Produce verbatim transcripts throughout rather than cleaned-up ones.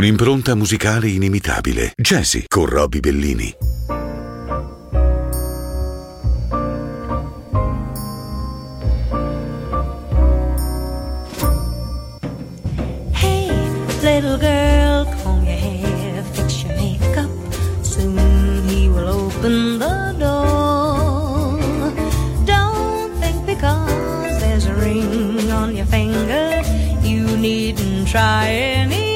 Un'impronta musicale inimitabile. Jazzy con Roby Bellini. Hey, little girl, comb your hair, fix your makeup. Soon he will open the door. Don't think because there's a ring on your finger, you needn't try any.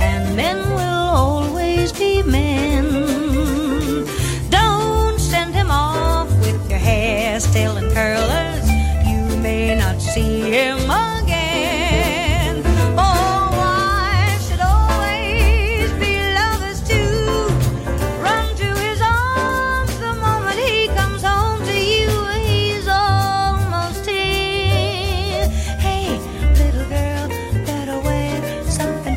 And men will always be men. Don't send him off with your hair still in curlers. You may not see him again. Oh, wives should always be lovers too. Run to his arms the moment he comes home to you. He's almost here. Hey, little girl, better wear something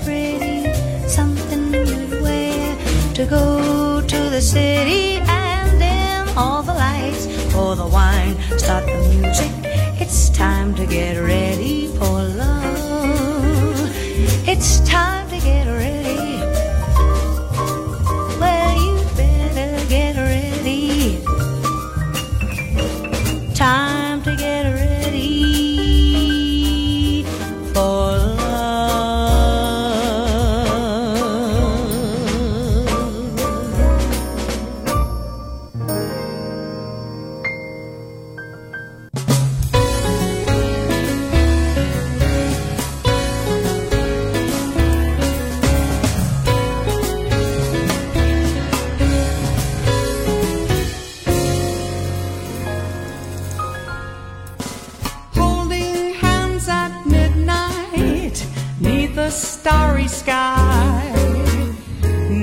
to go to the city, and dim all the lights, pour the wine, start the music. It's time to get ready for love. It's time to get ready. Well, you better get ready. Time to get ready for love.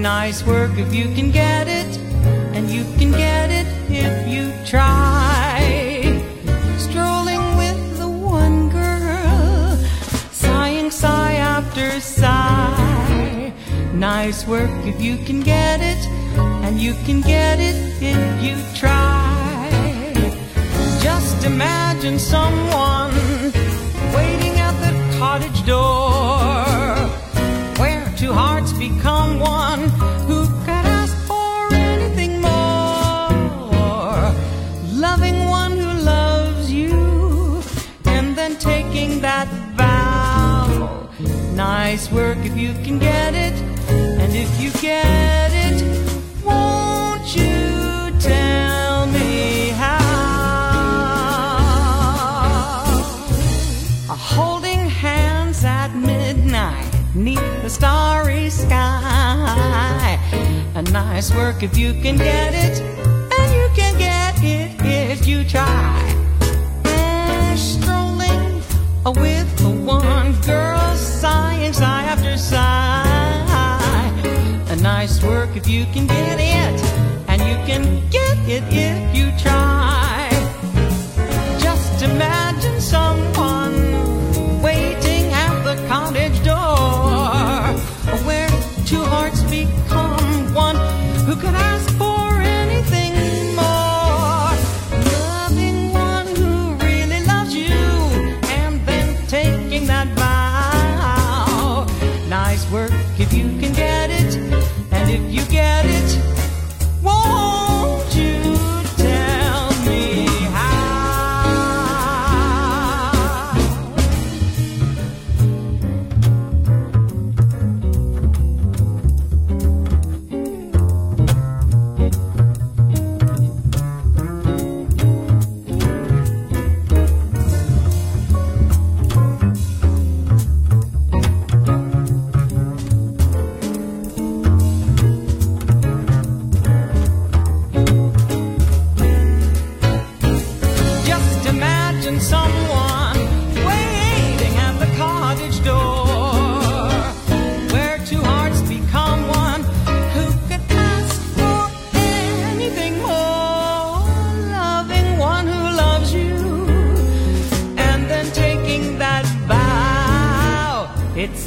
Nice work if you can get it, and you can get it if you try. Strolling with the one girl, sighing sigh after sigh. Nice work if you can get it, and you can get it if you try. Just imagine someone waiting at the cottage door, where two hearts become one. Nice work if you can get it, and if you get it, won't you tell me how? Holding hands at midnight, neath the starry sky. A nice work if you can get it, and you can get it if you try. Strolling with the one girl, sighing sigh after sigh. A nice work if you can get it, and you can get it if you try. Just imagine someone waiting at the cottage door, where two hearts become one. Who could ask for anything more? Loving one who really loves you, and then taking that vow. Nice work if you can get it, and if you get it, won't you tell me how?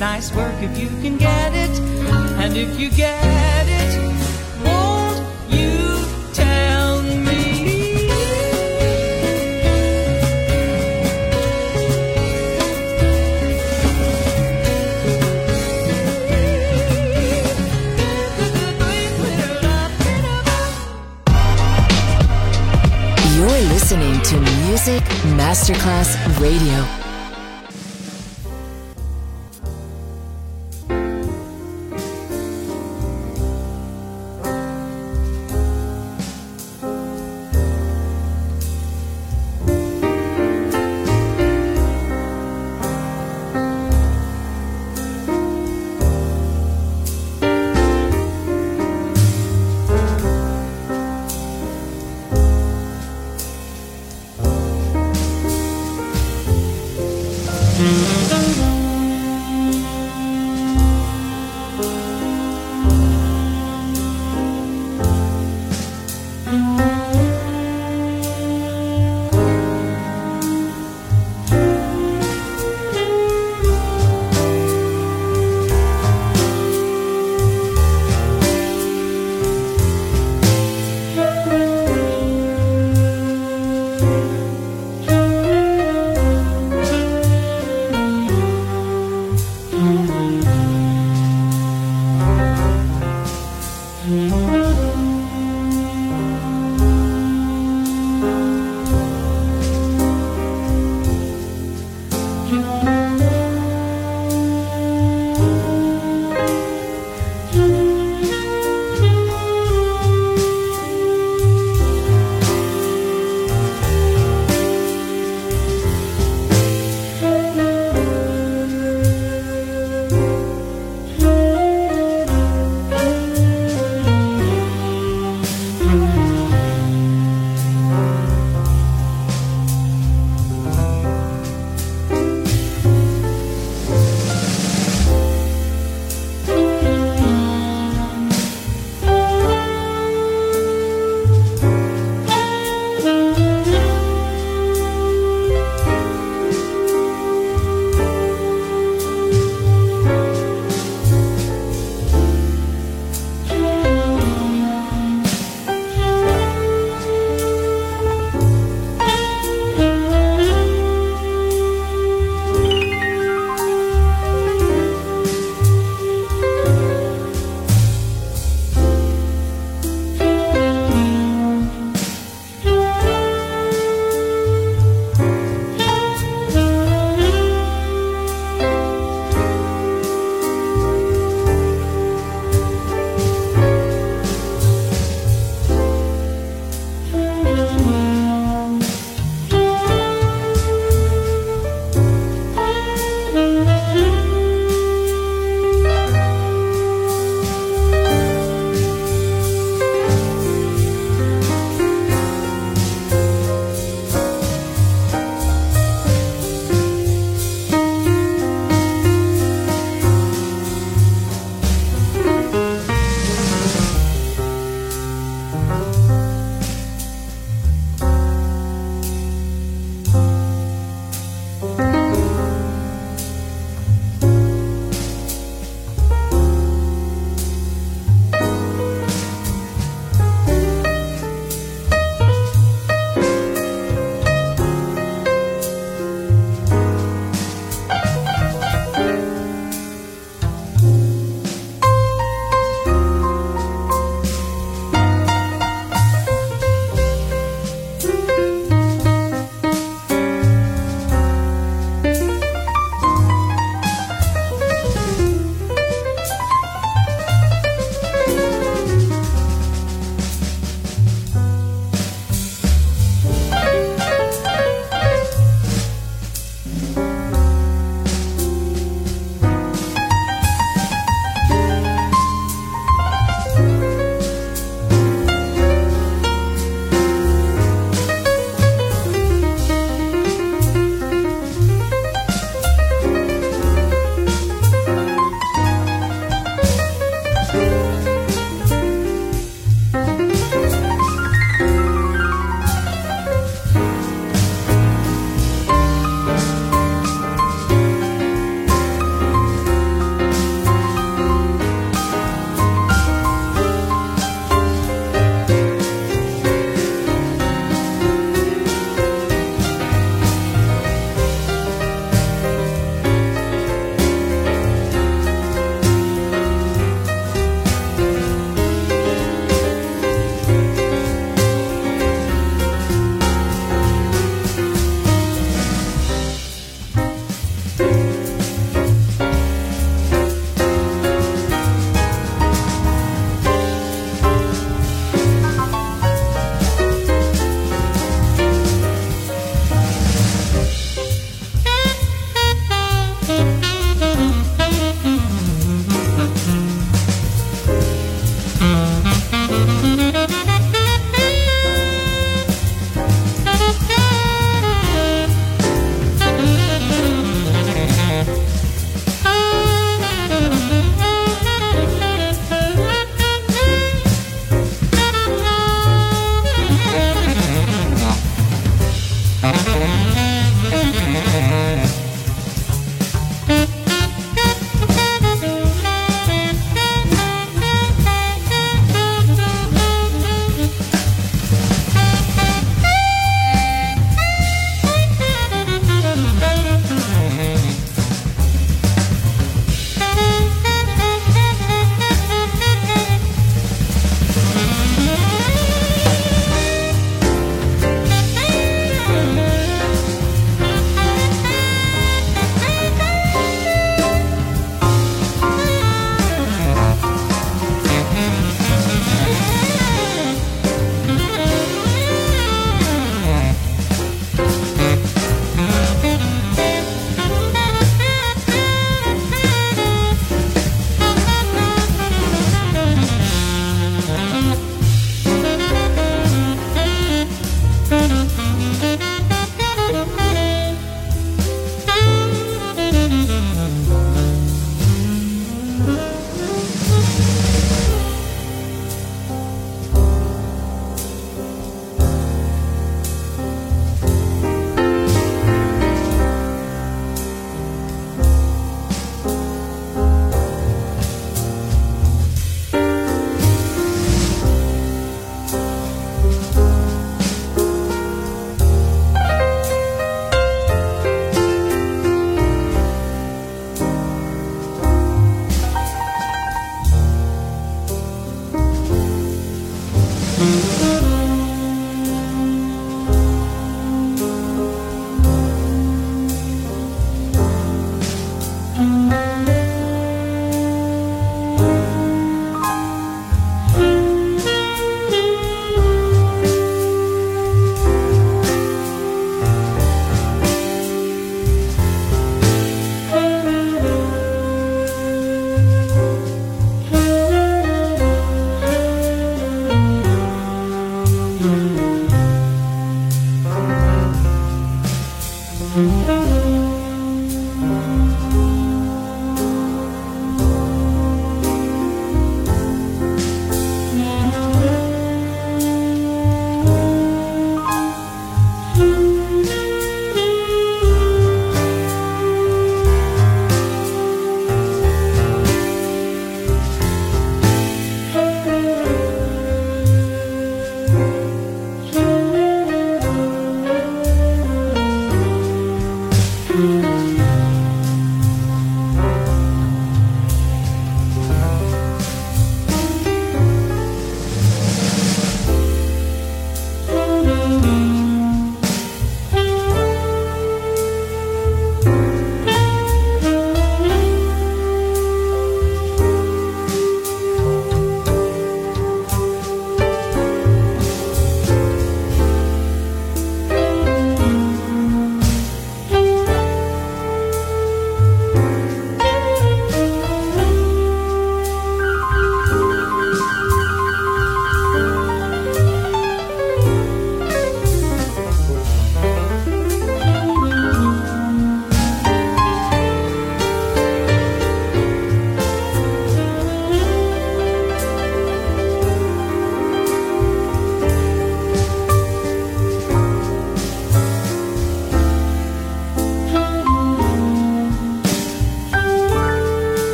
It's nice work if you can get it, and if you get it, won't you tell me? You're listening to Music Masterclass Radio.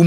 Un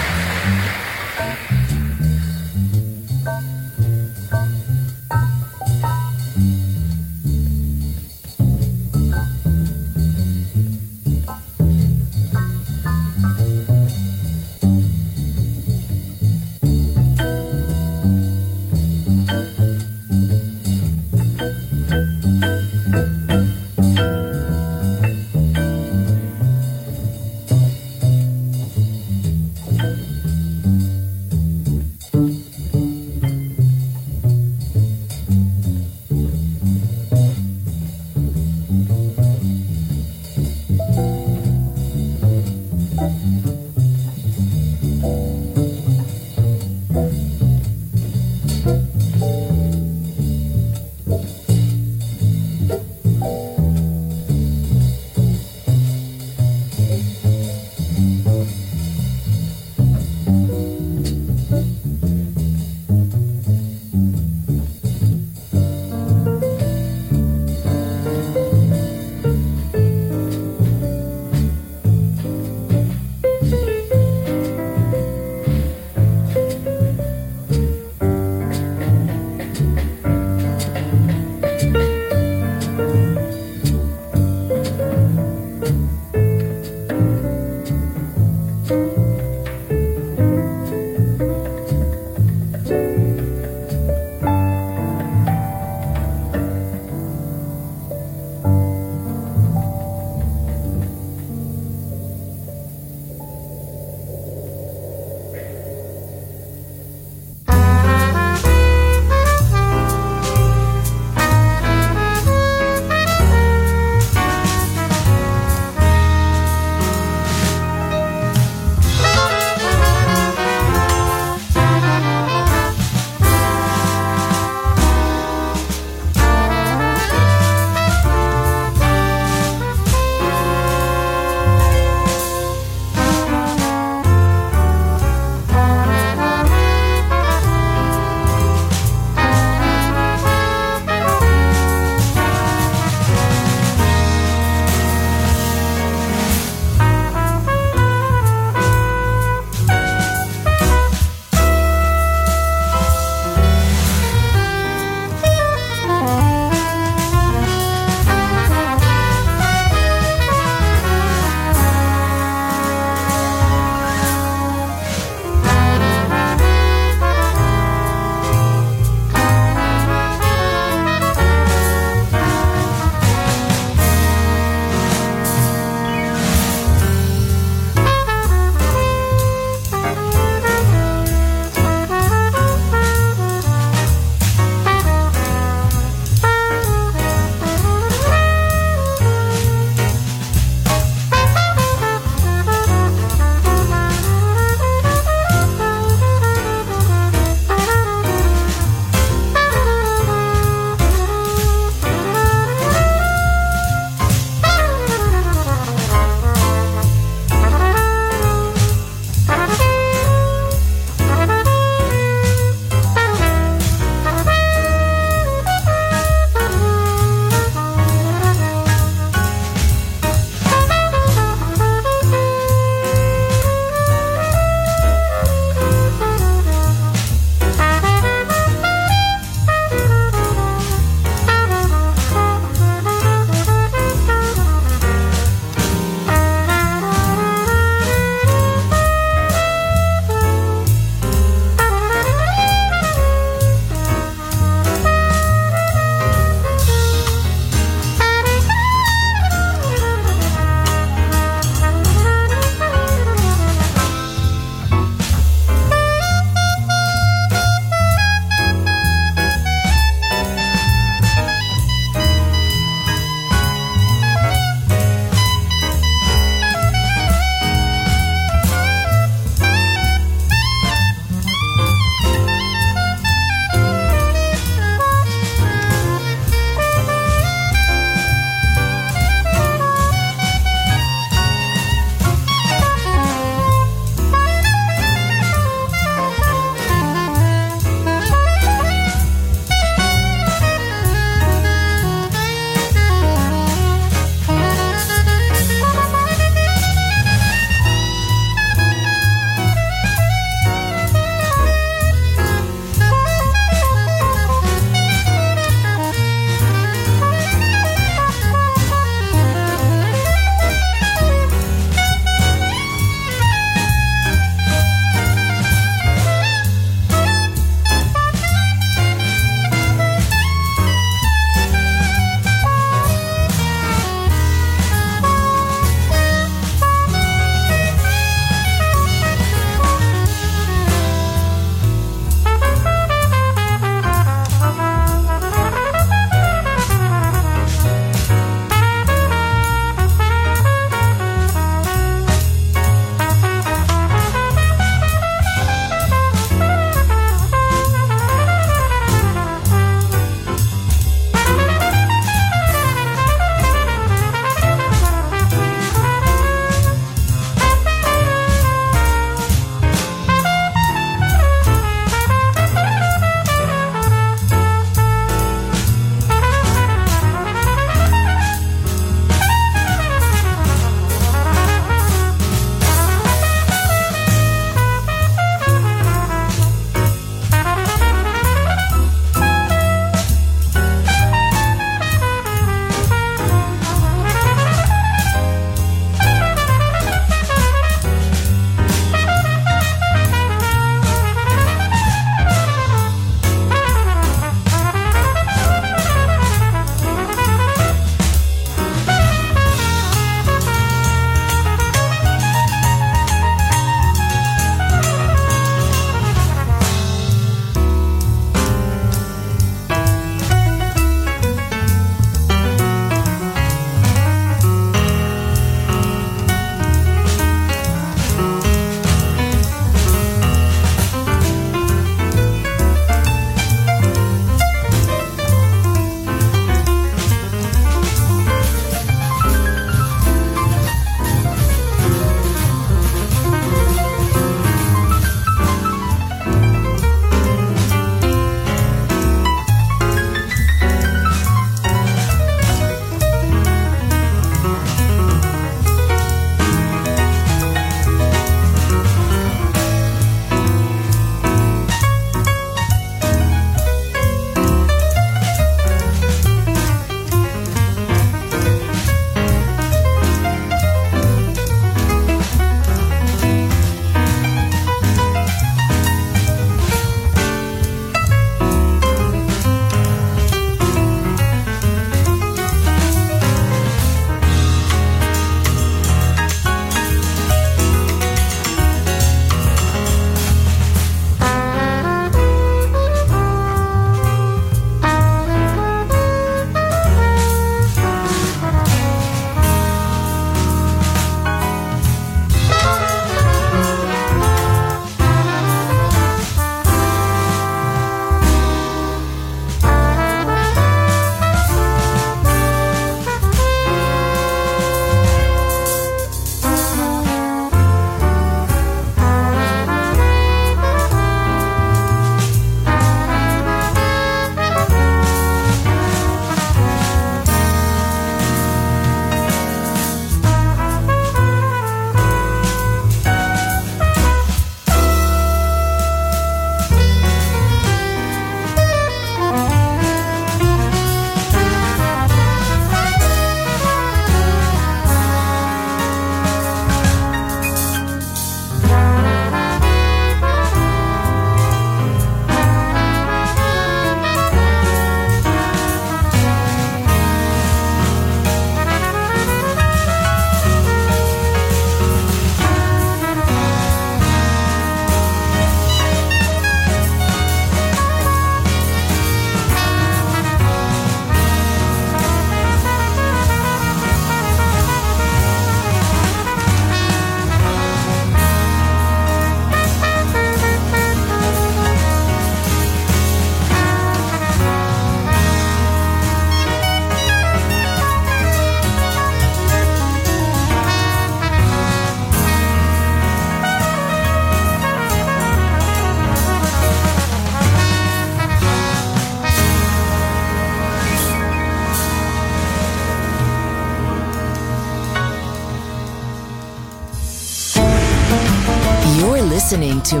listening to